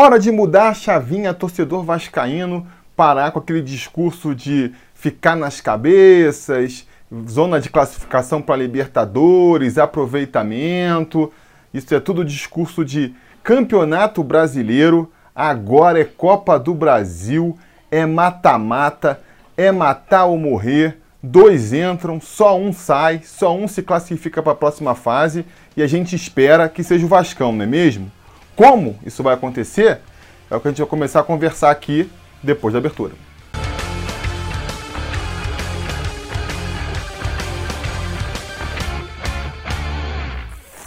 Hora de mudar a chavinha, torcedor vascaíno, parar com aquele discurso de ficar nas cabeças, zona de classificação para Libertadores, aproveitamento. Isso é tudo discurso de Campeonato Brasileiro, agora é Copa do Brasil, é mata-mata, é matar ou morrer. Dois entram, só um sai, só um se classifica para a próxima fase e a gente espera que seja o Vascão, não é mesmo? Como isso vai acontecer? É o que a gente vai começar a conversar aqui depois da abertura.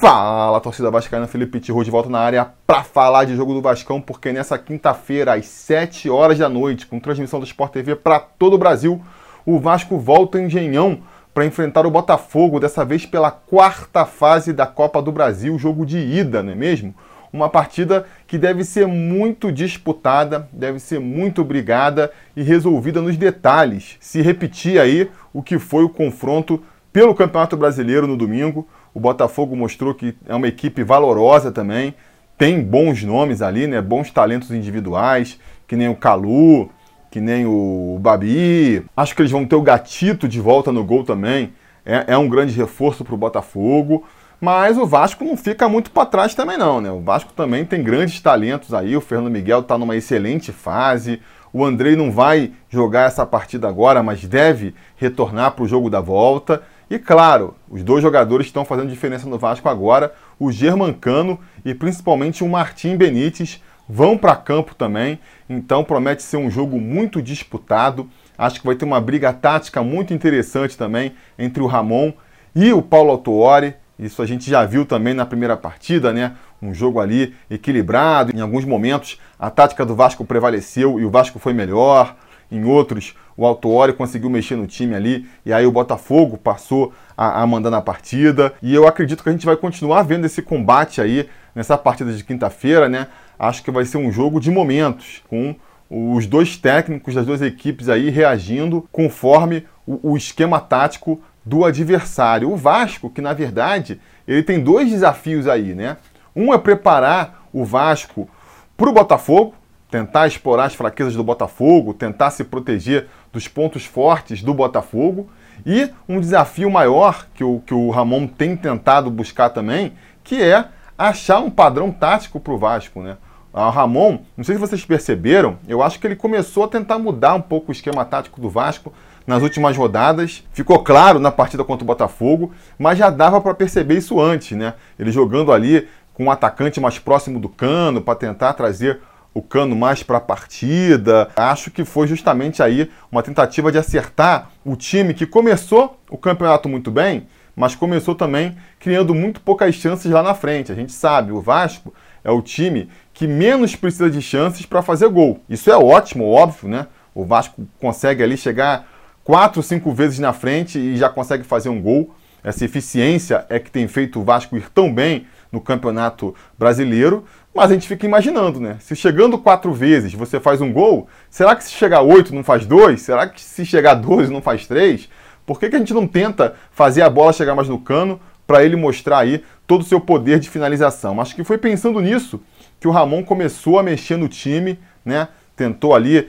Fala, torcida vascaína, Felipe Bastos de volta na área para falar de jogo do Vascão, porque nessa quinta-feira, às 7 horas da noite, com transmissão do Sport TV para todo o Brasil, o Vasco volta ao Engenhão para enfrentar o Botafogo, dessa vez pela quarta fase da Copa do Brasil, jogo de ida, não é mesmo? Uma partida que deve ser muito disputada, deve ser muito brigada e resolvida nos detalhes. Se repetir aí o que foi o confronto pelo Campeonato Brasileiro no domingo, o Botafogo mostrou que é uma equipe valorosa também, tem bons nomes ali, né? Bons talentos individuais, que nem o Calu, que nem o Babi. Acho que eles vão ter o Gatito de volta no gol também, é um grande reforço para o Botafogo. Mas o Vasco não fica muito para trás também não, né? O Vasco também tem grandes talentos aí, o Fernando Miguel está numa excelente fase, o Andrei não vai jogar essa partida agora, mas deve retornar para o jogo da volta. E claro, os dois jogadores estão fazendo diferença no Vasco agora, o Germán Cano e principalmente o Martín Benítez vão para campo também, então promete ser um jogo muito disputado. Acho que vai ter uma briga tática muito interessante também entre o Ramon e o Paulo Autuori. Isso a gente já viu também na primeira partida, né? Um jogo ali equilibrado, em alguns momentos a tática do Vasco prevaleceu e o Vasco foi melhor. Em outros, o Autuori conseguiu mexer no time ali e aí o Botafogo passou a mandar na partida. E eu acredito que a gente vai continuar vendo esse combate aí nessa partida de quinta-feira, né? Acho que vai ser um jogo de momentos, com os dois técnicos das duas equipes aí reagindo conforme o esquema tático do adversário. O Vasco, que na verdade, ele tem dois desafios aí, né? Um é preparar o Vasco para o Botafogo, tentar explorar as fraquezas do Botafogo, tentar se proteger dos pontos fortes do Botafogo. E um desafio maior que o Ramon tem tentado buscar também, que é achar um padrão tático para o Vasco, né? O Ramon, não sei se vocês perceberam, eu acho que ele começou a tentar mudar um pouco o esquema tático do Vasco nas últimas rodadas. Ficou claro na partida contra o Botafogo, mas já dava para perceber isso antes, né? Ele jogando ali com um atacante mais próximo do Cano para tentar trazer o Cano mais para a partida. Acho que foi justamente aí uma tentativa de acertar o time que começou o campeonato muito bem, mas começou também criando muito poucas chances lá na frente. A gente sabe, o Vasco é o time que menos precisa de chances para fazer gol. Isso é ótimo, óbvio, né? O Vasco consegue ali chegar 4 ou 5 vezes na frente e já consegue fazer um gol. Essa eficiência é que tem feito o Vasco ir tão bem no Campeonato Brasileiro, mas a gente fica imaginando, né? Se chegando 4 vezes você faz um gol, será que se chegar 8 não faz 2? Será que se chegar 12 não faz 3? Por que a gente não tenta fazer a bola chegar mais no Cano para ele mostrar aí todo o seu poder de finalização? Acho que foi pensando nisso que o Ramon começou a mexer no time, né? Tentou ali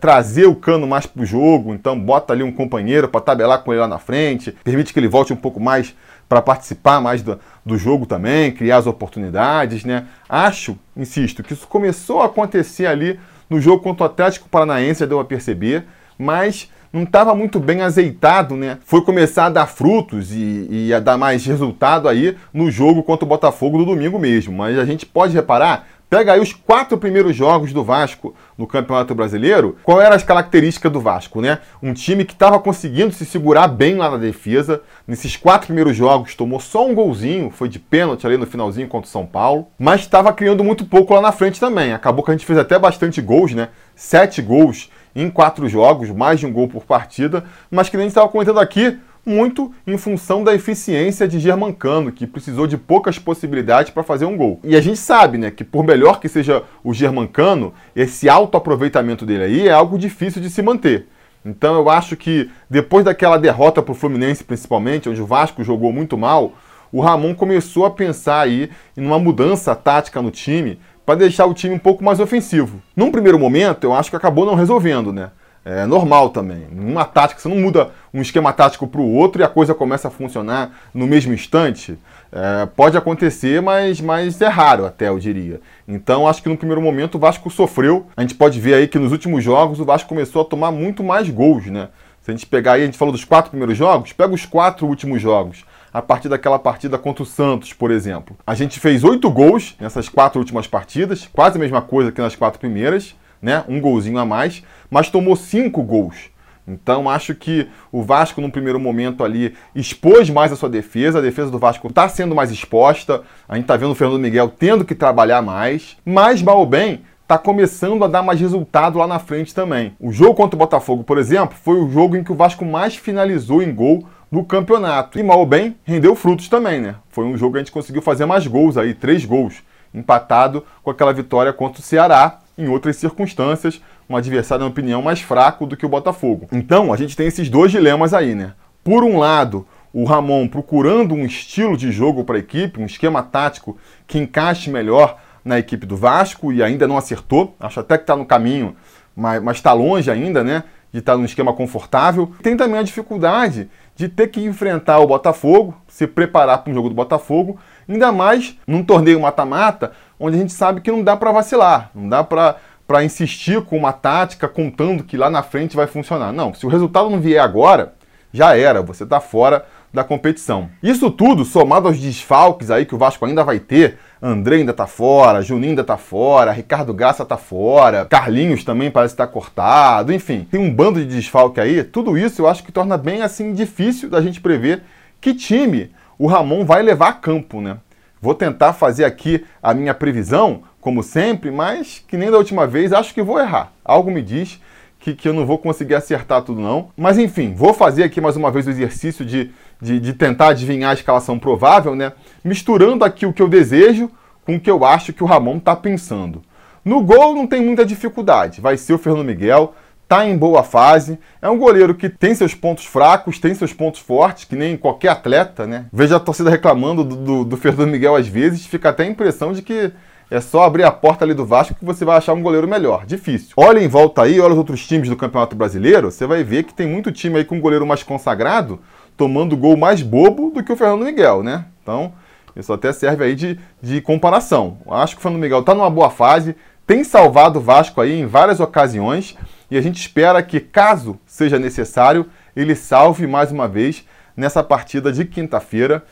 trazer o Cano mais para o jogo, então bota ali um companheiro para tabelar com ele lá na frente, permite que ele volte um pouco mais para participar mais do jogo também, criar as oportunidades, né? Acho, insisto, que isso começou a acontecer ali no jogo contra o Atlético Paranaense, já deu a perceber, mas não estava muito bem azeitado, né? Foi começar a dar frutos e a dar mais resultado aí no jogo contra o Botafogo do domingo mesmo, mas a gente pode reparar. Pega aí os 4 primeiros jogos do Vasco no Campeonato Brasileiro. Qual eram as características do Vasco, né? Um time que estava conseguindo se segurar bem lá na defesa. Nesses 4 primeiros jogos tomou só um golzinho, foi de pênalti ali no finalzinho contra o São Paulo. Mas estava criando muito pouco lá na frente também. Acabou que a gente fez até bastante gols, né? 7 gols em 4 jogos, mais de um gol por partida. Mas que nem a gente estava comentando aqui, muito em função da eficiência de Germán Cano, que precisou de poucas possibilidades para fazer um gol. E a gente sabe, né, que por melhor que seja o Germán Cano, esse autoaproveitamento dele aí é algo difícil de se manter. Então eu acho que depois daquela derrota para o Fluminense, principalmente, onde o Vasco jogou muito mal, o Ramon começou a pensar aí em uma mudança tática no time, para deixar o time um pouco mais ofensivo. Num primeiro momento, eu acho que acabou não resolvendo, né? É normal também. Numa tática, você não muda um esquema tático para o outro e a coisa começa a funcionar no mesmo instante. É, pode acontecer, mas é raro até, eu diria. Então, acho que no primeiro momento o Vasco sofreu. A gente pode ver aí que nos últimos jogos o Vasco começou a tomar muito mais gols, né? Se a gente pegar aí, a gente falou dos 4 primeiros jogos, pega os 4 últimos jogos. A partir daquela partida contra o Santos, por exemplo. A gente fez 8 gols nessas 4 últimas partidas, quase a mesma coisa que nas 4 primeiras, né? Um golzinho a mais, mas tomou 5 gols. Então acho que o Vasco, num primeiro momento ali, expôs mais a sua defesa. A defesa do Vasco está sendo mais exposta. A gente está vendo o Fernando Miguel tendo que trabalhar mais. Mas, mal ou bem, está começando a dar mais resultado lá na frente também. O jogo contra o Botafogo, por exemplo, foi o jogo em que o Vasco mais finalizou em gol do campeonato. E mal ou bem, rendeu frutos também, né? Foi um jogo que a gente conseguiu fazer mais gols aí, 3 gols, empatado com aquela vitória contra o Ceará, em outras circunstâncias, um adversário, na opinião, mais fraco do que o Botafogo. Então, a gente tem esses 2 dilemas aí, né? Por um lado, o Ramon procurando um estilo de jogo para a equipe, um esquema tático que encaixe melhor na equipe do Vasco, e ainda não acertou. Acho até que está no caminho, mas está longe ainda, né? De estar num esquema confortável. Tem também a dificuldade de ter que enfrentar o Botafogo, se preparar para um jogo do Botafogo, ainda mais num torneio mata-mata, onde a gente sabe que não dá para vacilar, não dá para insistir com uma tática, contando que lá na frente vai funcionar. Não, se o resultado não vier agora, já era, você está fora da competição. Isso tudo, somado aos desfalques aí que o Vasco ainda vai ter, Andrei ainda tá fora, Juninho ainda tá fora, Ricardo Graça tá fora, Carlinhos também parece estar cortado, enfim. Tem um bando de desfalque aí. Tudo isso eu acho que torna bem, assim, difícil da gente prever que time o Ramon vai levar a campo, né? Vou tentar fazer aqui a minha previsão, como sempre, mas que nem da última vez, acho que vou errar. Algo me diz que eu não vou conseguir acertar tudo, não. Mas, enfim, vou fazer aqui mais uma vez o exercício de tentar adivinhar a escalação provável, né? Misturando aqui o que eu desejo com o que eu acho que o Ramon tá pensando. No gol não tem muita dificuldade. Vai ser o Fernando Miguel, tá em boa fase. É um goleiro que tem seus pontos fracos, tem seus pontos fortes, que nem qualquer atleta, né? Vejo a torcida reclamando do Fernando Miguel às vezes, fica até a impressão de que é só abrir a porta ali do Vasco que você vai achar um goleiro melhor. Difícil. Olha em volta aí, olha os outros times do Campeonato Brasileiro, você vai ver que tem muito time aí com um goleiro mais consagrado, tomando gol mais bobo do que o Fernando Miguel, né? Então, isso até serve aí de comparação. Acho que o Fernando Miguel tá numa boa fase, tem salvado o Vasco aí em várias ocasiões, e a gente espera que, caso seja necessário, ele salve mais uma vez nessa partida de quinta-feira.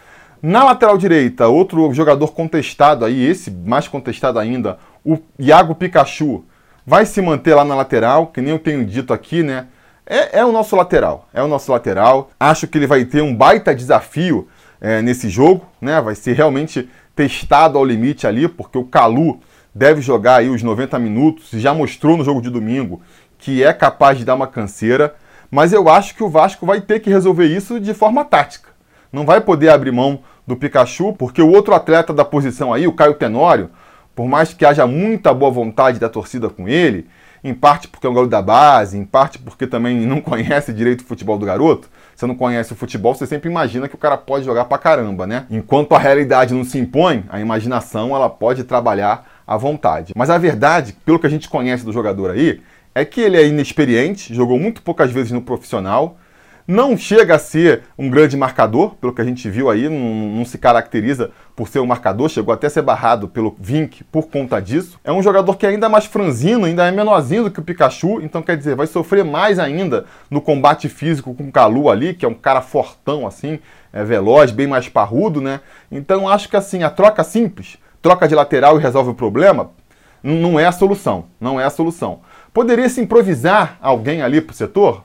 Na lateral direita, outro jogador contestado aí, esse mais contestado ainda, o Iago Pikachu, vai se manter lá na lateral, que nem eu tenho dito aqui, né? É o nosso lateral, é o nosso lateral. Acho que ele vai ter um baita desafio nesse jogo, né? Vai ser realmente testado ao limite ali, porque o Calu deve jogar aí os 90 minutos, já mostrou no jogo de domingo que é capaz de dar uma canseira, mas eu acho que o Vasco vai ter que resolver isso de forma tática. Não vai poder abrir mão do Pikachu, porque o outro atleta da posição aí, o Caio Tenório, por mais que haja muita boa vontade da torcida com ele, em parte porque é um garoto da base, em parte porque também não conhece direito o futebol do garoto, você não conhece o futebol, você sempre imagina que o cara pode jogar pra caramba, né? Enquanto a realidade não se impõe, a imaginação ela pode trabalhar à vontade. Mas a verdade, pelo que a gente conhece do jogador aí, é que ele é inexperiente, jogou muito poucas vezes no profissional, não chega a ser um grande marcador, pelo que a gente viu aí, não se caracteriza por ser um marcador, chegou até a ser barrado pelo Vink por conta disso. É um jogador que é ainda mais franzino, ainda é menorzinho do que o Pikachu, então quer dizer, vai sofrer mais ainda no combate físico com o Calu ali, que é um cara fortão assim, veloz, bem mais parrudo, né? Então acho que assim, a troca simples, troca de lateral e resolve o problema, não é a solução, não é a solução. Poderia se improvisar alguém ali pro setor?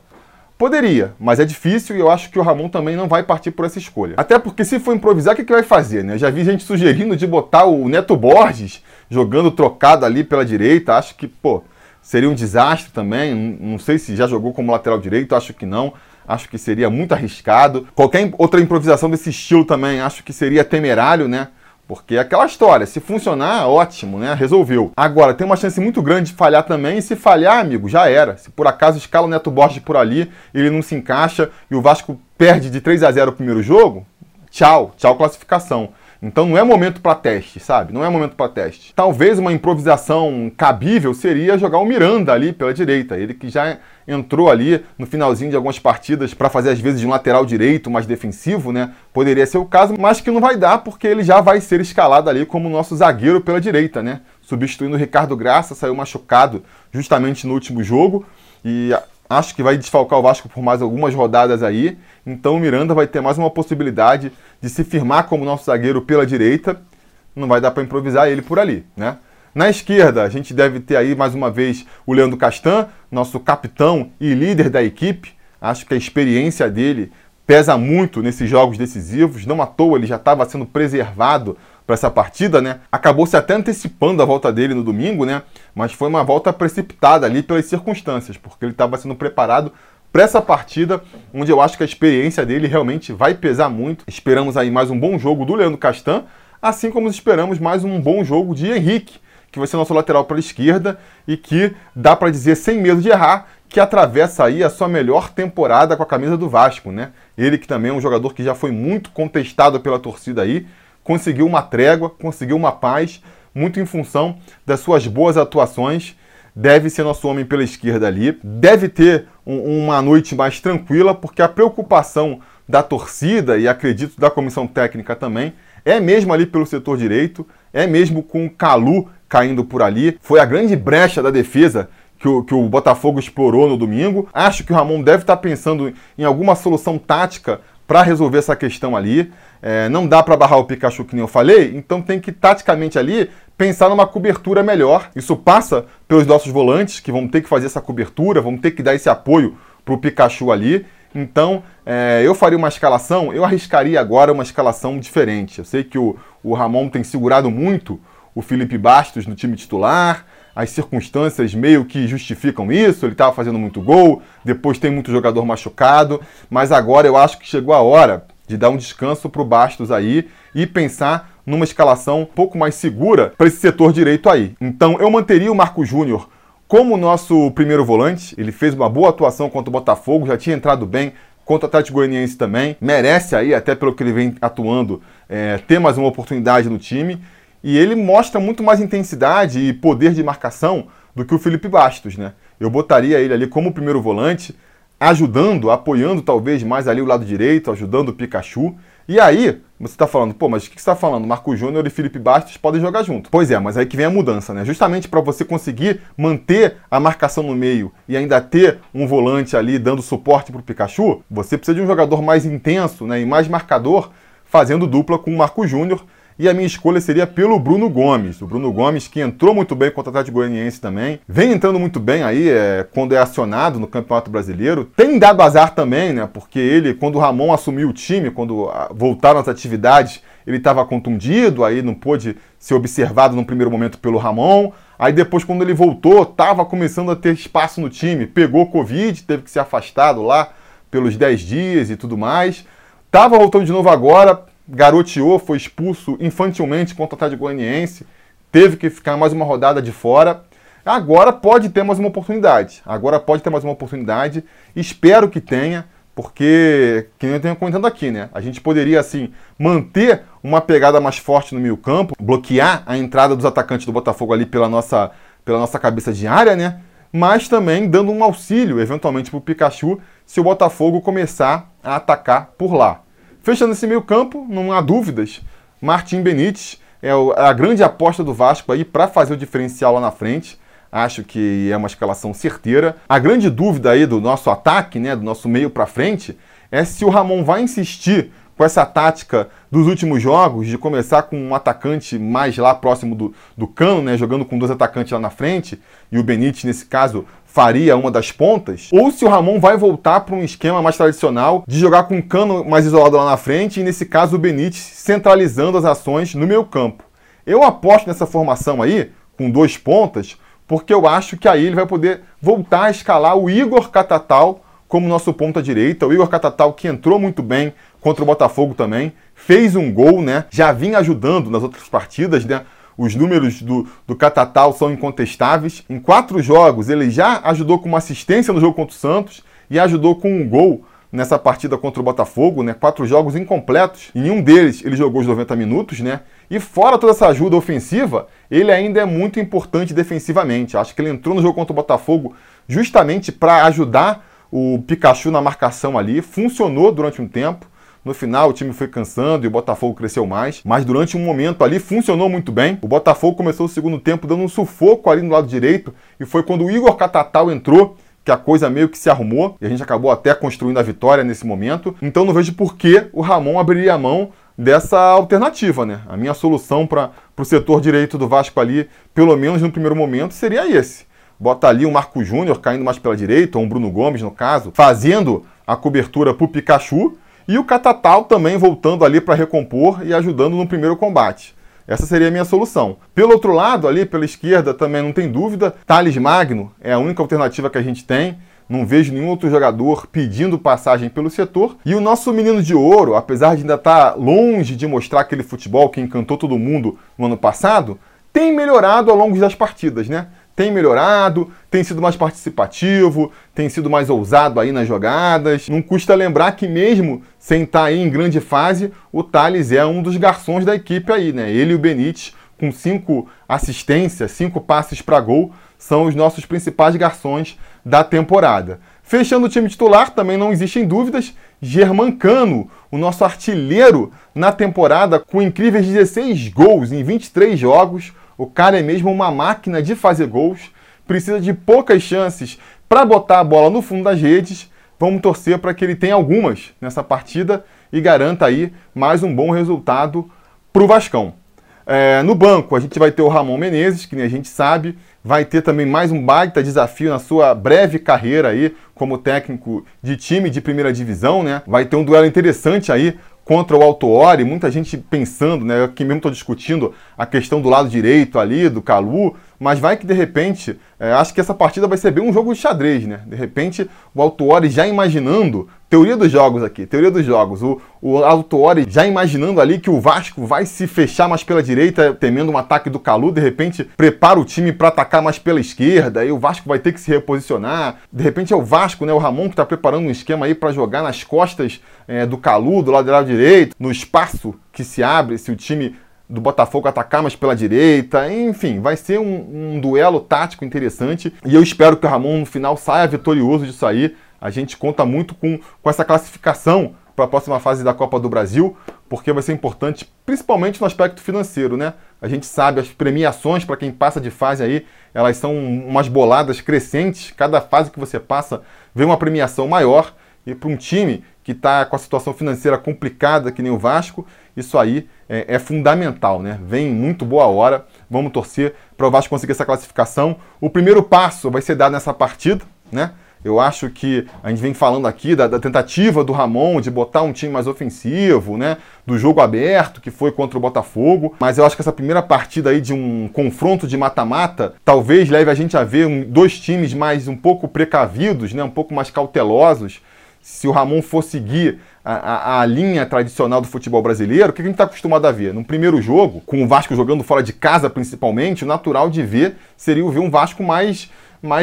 Poderia, mas é difícil e eu acho que o Ramon também não vai partir por essa escolha. Até porque se for improvisar, o que vai fazer, né? Eu já vi gente sugerindo de botar o Neto Borges jogando trocado ali pela direita. Acho que, pô, seria um desastre também. Não sei se já jogou como lateral direito, acho que não. Acho que seria muito arriscado. Qualquer outra improvisação desse estilo também, acho que seria temerário, né? Porque é aquela história, se funcionar, ótimo, né? Resolveu. Agora, tem uma chance muito grande de falhar também, e se falhar, amigo, já era. Se por acaso escala o Neto Borges por ali, ele não se encaixa, e o Vasco perde de 3-0 o primeiro jogo, tchau, tchau classificação. Então não é momento para teste, sabe? Não é momento para teste. Talvez uma improvisação cabível seria jogar o Miranda ali pela direita. Ele que já entrou ali no finalzinho de algumas partidas para fazer às vezes de um lateral direito mais defensivo, né? Poderia ser o caso, mas que não vai dar porque ele já vai ser escalado ali como nosso zagueiro pela direita, né? Substituindo o Ricardo Graça, saiu machucado justamente no último jogo e acho que vai desfalcar o Vasco por mais algumas rodadas aí. Então o Miranda vai ter mais uma possibilidade de se firmar como nosso zagueiro pela direita. Não vai dar para improvisar ele por ali, né? Na esquerda, a gente deve ter aí mais uma vez o Leandro Castán, nosso capitão e líder da equipe. Acho que a experiência dele pesa muito nesses jogos decisivos. Não à toa, ele já estava sendo preservado para essa partida, né? Acabou se até antecipando a volta dele no domingo, né? Mas foi uma volta precipitada ali pelas circunstâncias, porque ele estava sendo preparado para essa partida, onde eu acho que a experiência dele realmente vai pesar muito. Esperamos aí mais um bom jogo do Leandro Castán, assim como esperamos mais um bom jogo de Henrique, que vai ser nosso lateral para a esquerda e que dá para dizer sem medo de errar que atravessa aí a sua melhor temporada com a camisa do Vasco, né? Ele que também é um jogador que já foi muito contestado pela torcida aí, conseguiu uma trégua, conseguiu uma paz, muito em função das suas boas atuações. Deve ser nosso homem pela esquerda ali, deve ter uma noite mais tranquila, porque a preocupação da torcida e acredito da comissão técnica também é mesmo ali pelo setor direito, é mesmo com o Calu caindo por ali. Foi a grande brecha da defesa que o Botafogo explorou no domingo. Acho que o Ramon deve estar pensando em alguma solução tática para resolver essa questão ali. Não dá para barrar o Pikachu, que nem eu falei, então tem que taticamente ali pensar numa cobertura melhor. Isso passa pelos nossos volantes, que vão ter que fazer essa cobertura, vão ter que dar esse apoio para o Pikachu ali. Então, eu faria uma escalação, eu arriscaria agora uma escalação diferente. Eu sei que o Ramon tem segurado muito o Felipe Bastos no time titular, as circunstâncias meio que justificam isso, ele estava fazendo muito gol, depois tem muito jogador machucado, mas agora eu acho que chegou a hora de dar um descanso para o Bastos aí e pensar numa escalação um pouco mais segura para esse setor direito aí. Então eu manteria o Marco Júnior como nosso primeiro volante. Ele fez uma boa atuação contra o Botafogo, já tinha entrado bem contra o Atlético Goianiense também, merece aí, até pelo que ele vem atuando, ter mais uma oportunidade no time. E ele mostra muito mais intensidade e poder de marcação do que o Felipe Bastos, né? Eu botaria ele ali como primeiro volante, ajudando, apoiando talvez mais ali o lado direito, ajudando o Pikachu. E aí, você está falando, pô, mas o que você está falando? Marco Júnior e Felipe Bastos podem jogar junto. Pois é, mas aí que vem a mudança, né? Justamente para você conseguir manter a marcação no meio e ainda ter um volante ali dando suporte para o Pikachu, você precisa de um jogador mais intenso, né, e mais marcador, fazendo dupla com o Marco Júnior. E a minha escolha seria pelo Bruno Gomes. O Bruno Gomes, que entrou muito bem contra o Atlético Goianiense também. Vem entrando muito bem aí quando é acionado no Campeonato Brasileiro. Tem dado azar também, né? Porque ele, quando o Ramon assumiu o time, quando voltaram as atividades, ele estava contundido, aí não pôde ser observado no primeiro momento pelo Ramon. Aí depois, quando ele voltou, estava começando a ter espaço no time. Pegou Covid, teve que ser afastado lá pelos 10 dias e tudo mais. Tava voltando de novo agora, garoteou, foi expulso infantilmente contra o Atlético Goianiense, teve que ficar mais uma rodada de fora. Agora pode ter mais uma oportunidade, espero que tenha, porque, que eu tenho comentando aqui, né? A gente poderia, assim, manter uma pegada mais forte no meio campo, bloquear a entrada dos atacantes do Botafogo ali pela nossa cabeça de área, né? Mas também dando um auxílio, eventualmente, para o Pikachu, se o Botafogo começar a atacar por lá. Fechando esse meio campo, não há dúvidas, Martín Benítez é a grande aposta do Vasco aí para fazer o diferencial lá na frente. Acho que é uma escalação certeira. A grande dúvida aí do nosso ataque, né, do nosso meio para frente, é se o Ramon vai insistir com essa tática dos últimos jogos, de começar com um atacante mais lá próximo do Cano, né, jogando com dois atacantes lá na frente, e o Benítez, nesse caso, faria uma das pontas, ou se o Ramon vai voltar para um esquema mais tradicional de jogar com o Cano mais isolado lá na frente e, nesse caso, o Benítez centralizando as ações no meio campo. Eu aposto nessa formação aí, com dois pontas, porque eu acho que aí ele vai poder voltar a escalar o Igor Catatau como nosso ponta direita. O Igor Catatau, que entrou muito bem contra o Botafogo também, fez um gol, né? Já vinha ajudando nas outras partidas, né? Os números do Catatau são incontestáveis. Em 4 jogos, ele já ajudou com uma assistência no jogo contra o Santos e ajudou com um gol nessa partida contra o Botafogo, né? 4 jogos incompletos. Em nenhum deles ele jogou os 90 minutos, né? E fora toda essa ajuda ofensiva, ele ainda é muito importante defensivamente. Acho que ele entrou no jogo contra o Botafogo justamente para ajudar o Pikachu na marcação ali. Funcionou durante um tempo. No final, o time foi cansando e o Botafogo cresceu mais. Mas durante um momento ali, funcionou muito bem. O Botafogo começou o segundo tempo dando um sufoco ali no lado direito. E foi quando o Igor Catatau entrou, que a coisa meio que se arrumou. E a gente acabou até construindo a vitória nesse momento. Então não vejo por que o Ramon abriria a mão dessa alternativa, né? A minha solução para o setor direito do Vasco ali, pelo menos no primeiro momento, seria esse. Bota ali um Marco Júnior caindo mais pela direita, ou um Bruno Gomes, no caso, fazendo a cobertura para o Pikachu. E o Catatau também voltando ali para recompor e ajudando no primeiro combate. Essa seria a minha solução. Pelo outro lado, ali pela esquerda, também não tem dúvida, Thales Magno é a única alternativa que a gente tem. Não vejo nenhum outro jogador pedindo passagem pelo setor. E o nosso menino de ouro, apesar de ainda estar longe de mostrar aquele futebol que encantou todo mundo no ano passado, tem melhorado ao longo das partidas, né? Tem melhorado, tem sido mais participativo, tem sido mais ousado aí nas jogadas. Não custa lembrar que mesmo sem estar aí em grande fase, o Thales é um dos garçons da equipe aí, né? Ele e o Benítez, com 5 assistências, 5 passes para gol, são os nossos principais garçons da temporada. Fechando o time titular, também não existem dúvidas, Germán Cano, o nosso artilheiro na temporada, com incríveis 16 gols em 23 jogos, O cara é mesmo uma máquina de fazer gols, precisa de poucas chances para botar a bola no fundo das redes. Vamos torcer para que ele tenha algumas nessa partida e garanta aí mais um bom resultado para o Vascão. No banco a gente vai ter o Ramon Menezes, que nem a gente sabe, vai ter também mais um baita desafio na sua breve carreira aí como técnico de time de primeira divisão, né? Vai ter um duelo interessante aí contra o Autuori, muita gente pensando, né? Eu aqui mesmo estou discutindo a questão do lado direito ali, do Calu, mas vai que de repente, acho que essa partida vai ser bem um jogo de xadrez, né? De repente, o Autuori já imaginando, teoria dos jogos aqui, teoria dos jogos, o Autuori já imaginando ali que o Vasco vai se fechar mais pela direita, temendo um ataque do Calu, de repente prepara o time para atacar mais pela esquerda, e o Vasco vai ter que se reposicionar. De repente é o Vasco, né? O Ramon que está preparando um esquema aí para jogar nas costas do Calu, do lateral direito, no espaço que se abre se o time do Botafogo atacar mais pela direita. Enfim, vai ser um duelo tático interessante e eu espero que o Ramon no final saia vitorioso disso aí. A gente conta muito com essa classificação para a próxima fase da Copa do Brasil, porque vai ser importante, principalmente no aspecto financeiro, né? A gente sabe, as premiações para quem passa de fase aí, elas são umas boladas crescentes. Cada fase que você passa, vem uma premiação maior. E para um time que está com a situação financeira complicada, que nem o Vasco, isso aí é fundamental, né? Vem muito boa hora. Vamos torcer para o Vasco conseguir essa classificação. O primeiro passo vai ser dado nessa partida, né? Eu acho que a gente vem falando aqui da tentativa do Ramon de botar um time mais ofensivo, né? Do jogo aberto, que foi contra o Botafogo. Mas eu acho que essa primeira partida aí de um confronto de mata-mata talvez leve a gente a ver dois times mais um pouco precavidos, né? Um pouco mais cautelosos. Se o Ramon for seguir a linha tradicional do futebol brasileiro, o que a gente está acostumado a ver? No primeiro jogo, com o Vasco jogando fora de casa principalmente, o natural de ver seria ver um Vasco mais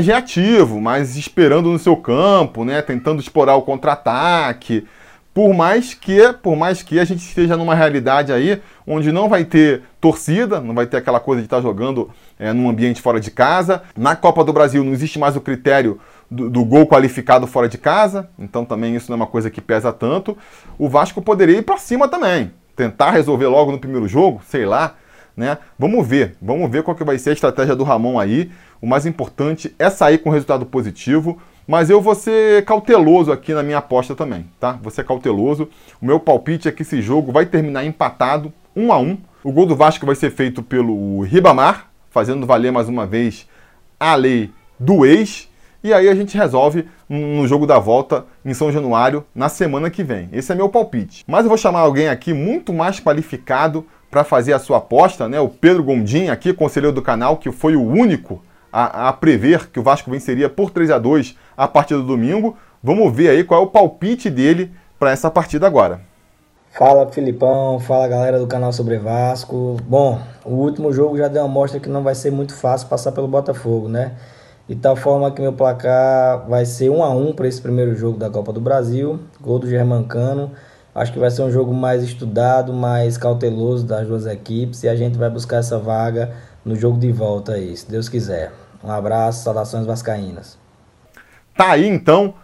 reativo, mais esperando no seu campo, né? Tentando explorar o contra-ataque. Por mais que a gente esteja numa realidade aí onde não vai ter torcida, não vai ter aquela coisa de estar jogando num ambiente fora de casa. Na Copa do Brasil não existe mais o critério do gol qualificado fora de casa, então também isso não é uma coisa que pesa tanto. O Vasco poderia ir para cima também, tentar resolver logo no primeiro jogo, sei lá, né? Vamos ver qual que vai ser a estratégia do Ramon aí. O mais importante é sair com resultado positivo, mas eu vou ser cauteloso aqui na minha aposta também, tá? Vou ser cauteloso. O meu palpite é que esse jogo vai terminar empatado, 1 a 1. O gol do Vasco vai ser feito pelo Ribamar, fazendo valer mais uma vez a lei do ex. E aí a gente resolve no jogo da volta em São Januário na semana que vem. Esse é meu palpite. Mas eu vou chamar alguém aqui muito mais qualificado para fazer a sua aposta, né? O Pedro Gondim aqui, conselheiro do canal, que foi o único a prever que o Vasco venceria por 3 a 2 a partir do domingo. Vamos ver aí qual é o palpite dele para essa partida agora. Fala, Filipão. Fala, galera do canal Sobre Vasco. Bom, o último jogo já deu uma amostra que não vai ser muito fácil passar pelo Botafogo, né? de tal forma que meu placar vai ser 1-1 para esse primeiro jogo da Copa do Brasil, gol do Germán Cano. Acho que vai ser um jogo mais estudado, mais cauteloso das duas equipes, e a gente vai buscar essa vaga no jogo de volta aí, se Deus quiser. Um abraço, saudações vascaínas. Tá aí então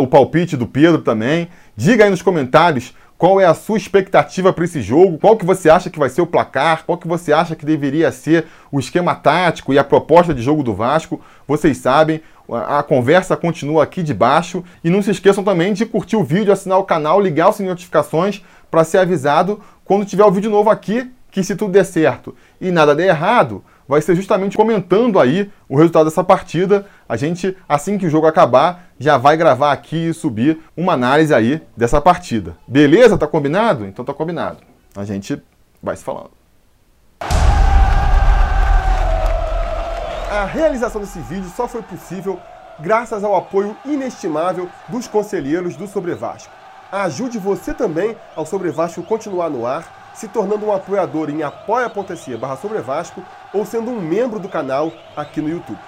o palpite do Pedro também. Diga aí nos comentários qual é a sua expectativa para esse jogo, qual que você acha que vai ser o placar, qual que você acha que deveria ser o esquema tático e a proposta de jogo do Vasco. Vocês sabem, a conversa continua aqui de baixo. E não se esqueçam também de curtir o vídeo, assinar o canal, ligar o sininho de notificações para ser avisado quando tiver o vídeo novo aqui, que se tudo der certo e nada der errado, vai ser justamente comentando aí o resultado dessa partida. A gente, assim que o jogo acabar, já vai gravar aqui e subir uma análise aí dessa partida. Beleza? Tá combinado? Então tá combinado. A gente vai se falando. A realização desse vídeo só foi possível graças ao apoio inestimável dos conselheiros do Sobre Vasco. Ajude você também ao Sobre Vasco continuar no ar, se tornando um apoiador em apoia.se/sobrevasco ou sendo um membro do canal aqui no YouTube.